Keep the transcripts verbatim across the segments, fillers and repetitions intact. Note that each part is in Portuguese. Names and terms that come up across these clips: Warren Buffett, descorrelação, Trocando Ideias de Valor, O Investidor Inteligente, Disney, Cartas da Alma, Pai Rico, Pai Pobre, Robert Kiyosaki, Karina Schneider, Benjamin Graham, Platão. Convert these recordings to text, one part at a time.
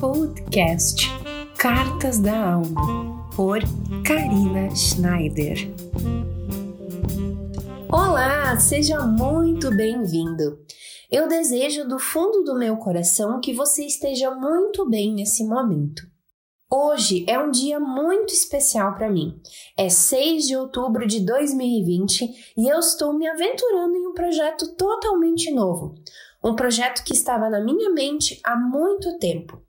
podcast Cartas da Alma, por Karina Schneider. Olá, seja muito bem-vindo! Eu desejo do fundo do meu coração que você esteja muito bem nesse momento. Hoje é um dia muito especial para mim. É seis de outubro de dois mil e vinte e eu estou me aventurando em um projeto totalmente novo. Um projeto que estava na minha mente há muito tempo.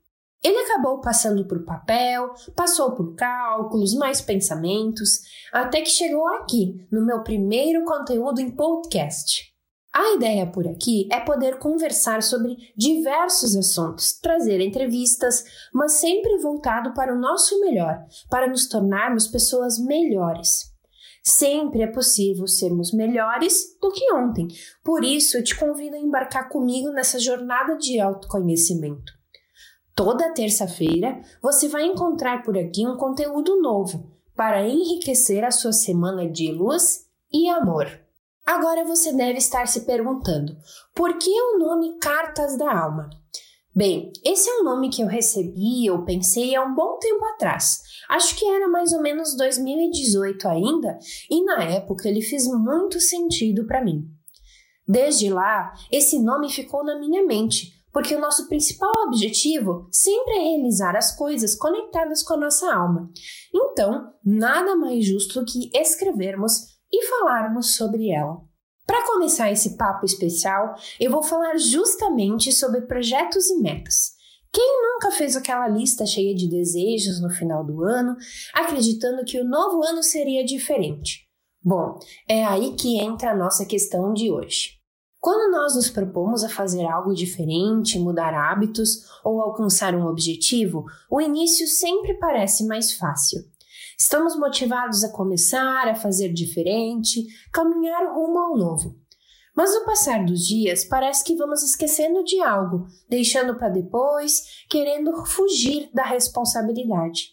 Ele acabou passando por papel, passou por cálculos, mais pensamentos, até que chegou aqui, no meu primeiro conteúdo em podcast. A ideia por aqui é poder conversar sobre diversos assuntos, trazer entrevistas, mas sempre voltado para o nosso melhor, para nos tornarmos pessoas melhores. Sempre é possível sermos melhores do que ontem. Por isso, eu te convido a embarcar comigo nessa jornada de autoconhecimento. Toda terça-feira, você vai encontrar por aqui um conteúdo novo para enriquecer a sua semana de luz e amor. Agora você deve estar se perguntando, por que o nome Cartas da Alma? Bem, esse é um nome que eu recebi, eu pensei há um bom tempo atrás. Acho que era mais ou menos dois mil e dezoito ainda, e na época ele fez muito sentido para mim. Desde lá, esse nome ficou na minha mente, porque o nosso principal objetivo sempre é realizar as coisas conectadas com a nossa alma. Então, nada mais justo do que escrevermos e falarmos sobre ela. Para começar esse papo especial, eu vou falar justamente sobre projetos e metas. Quem nunca fez aquela lista cheia de desejos no final do ano, acreditando que o novo ano seria diferente? Bom, é aí que entra a nossa questão de hoje. Quando nós nos propomos a fazer algo diferente, mudar hábitos ou alcançar um objetivo, o início sempre parece mais fácil. Estamos motivados a começar, a fazer diferente, caminhar rumo ao novo. Mas no passar dos dias, parece que vamos esquecendo de algo, deixando para depois, querendo fugir da responsabilidade.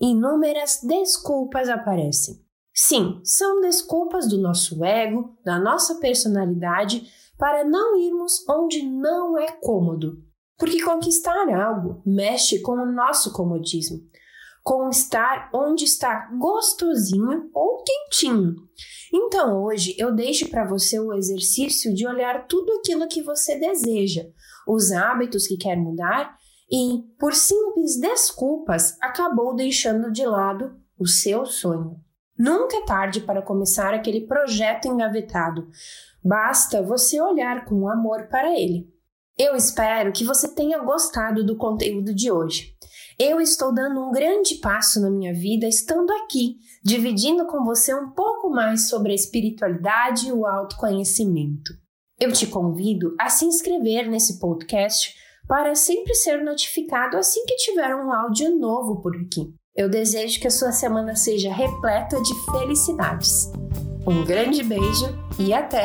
Inúmeras desculpas aparecem. Sim, são desculpas do nosso ego, da nossa personalidade, para não irmos onde não é cômodo. Porque conquistar algo mexe com o nosso comodismo, com estar onde está gostosinho ou quentinho. Então hoje eu deixo para você o exercício de olhar tudo aquilo que você deseja, os hábitos que quer mudar e, por simples desculpas, acabou deixando de lado o seu sonho. Nunca é tarde para começar aquele projeto engavetado. Basta você olhar com amor para ele. Eu espero que você tenha gostado do conteúdo de hoje. Eu estou dando um grande passo na minha vida estando aqui, dividindo com você um pouco mais sobre a espiritualidade e o autoconhecimento. Eu te convido a se inscrever nesse podcast para sempre ser notificado assim que tiver um áudio novo por aqui. Eu desejo que a sua semana seja repleta de felicidades. Um grande beijo e até!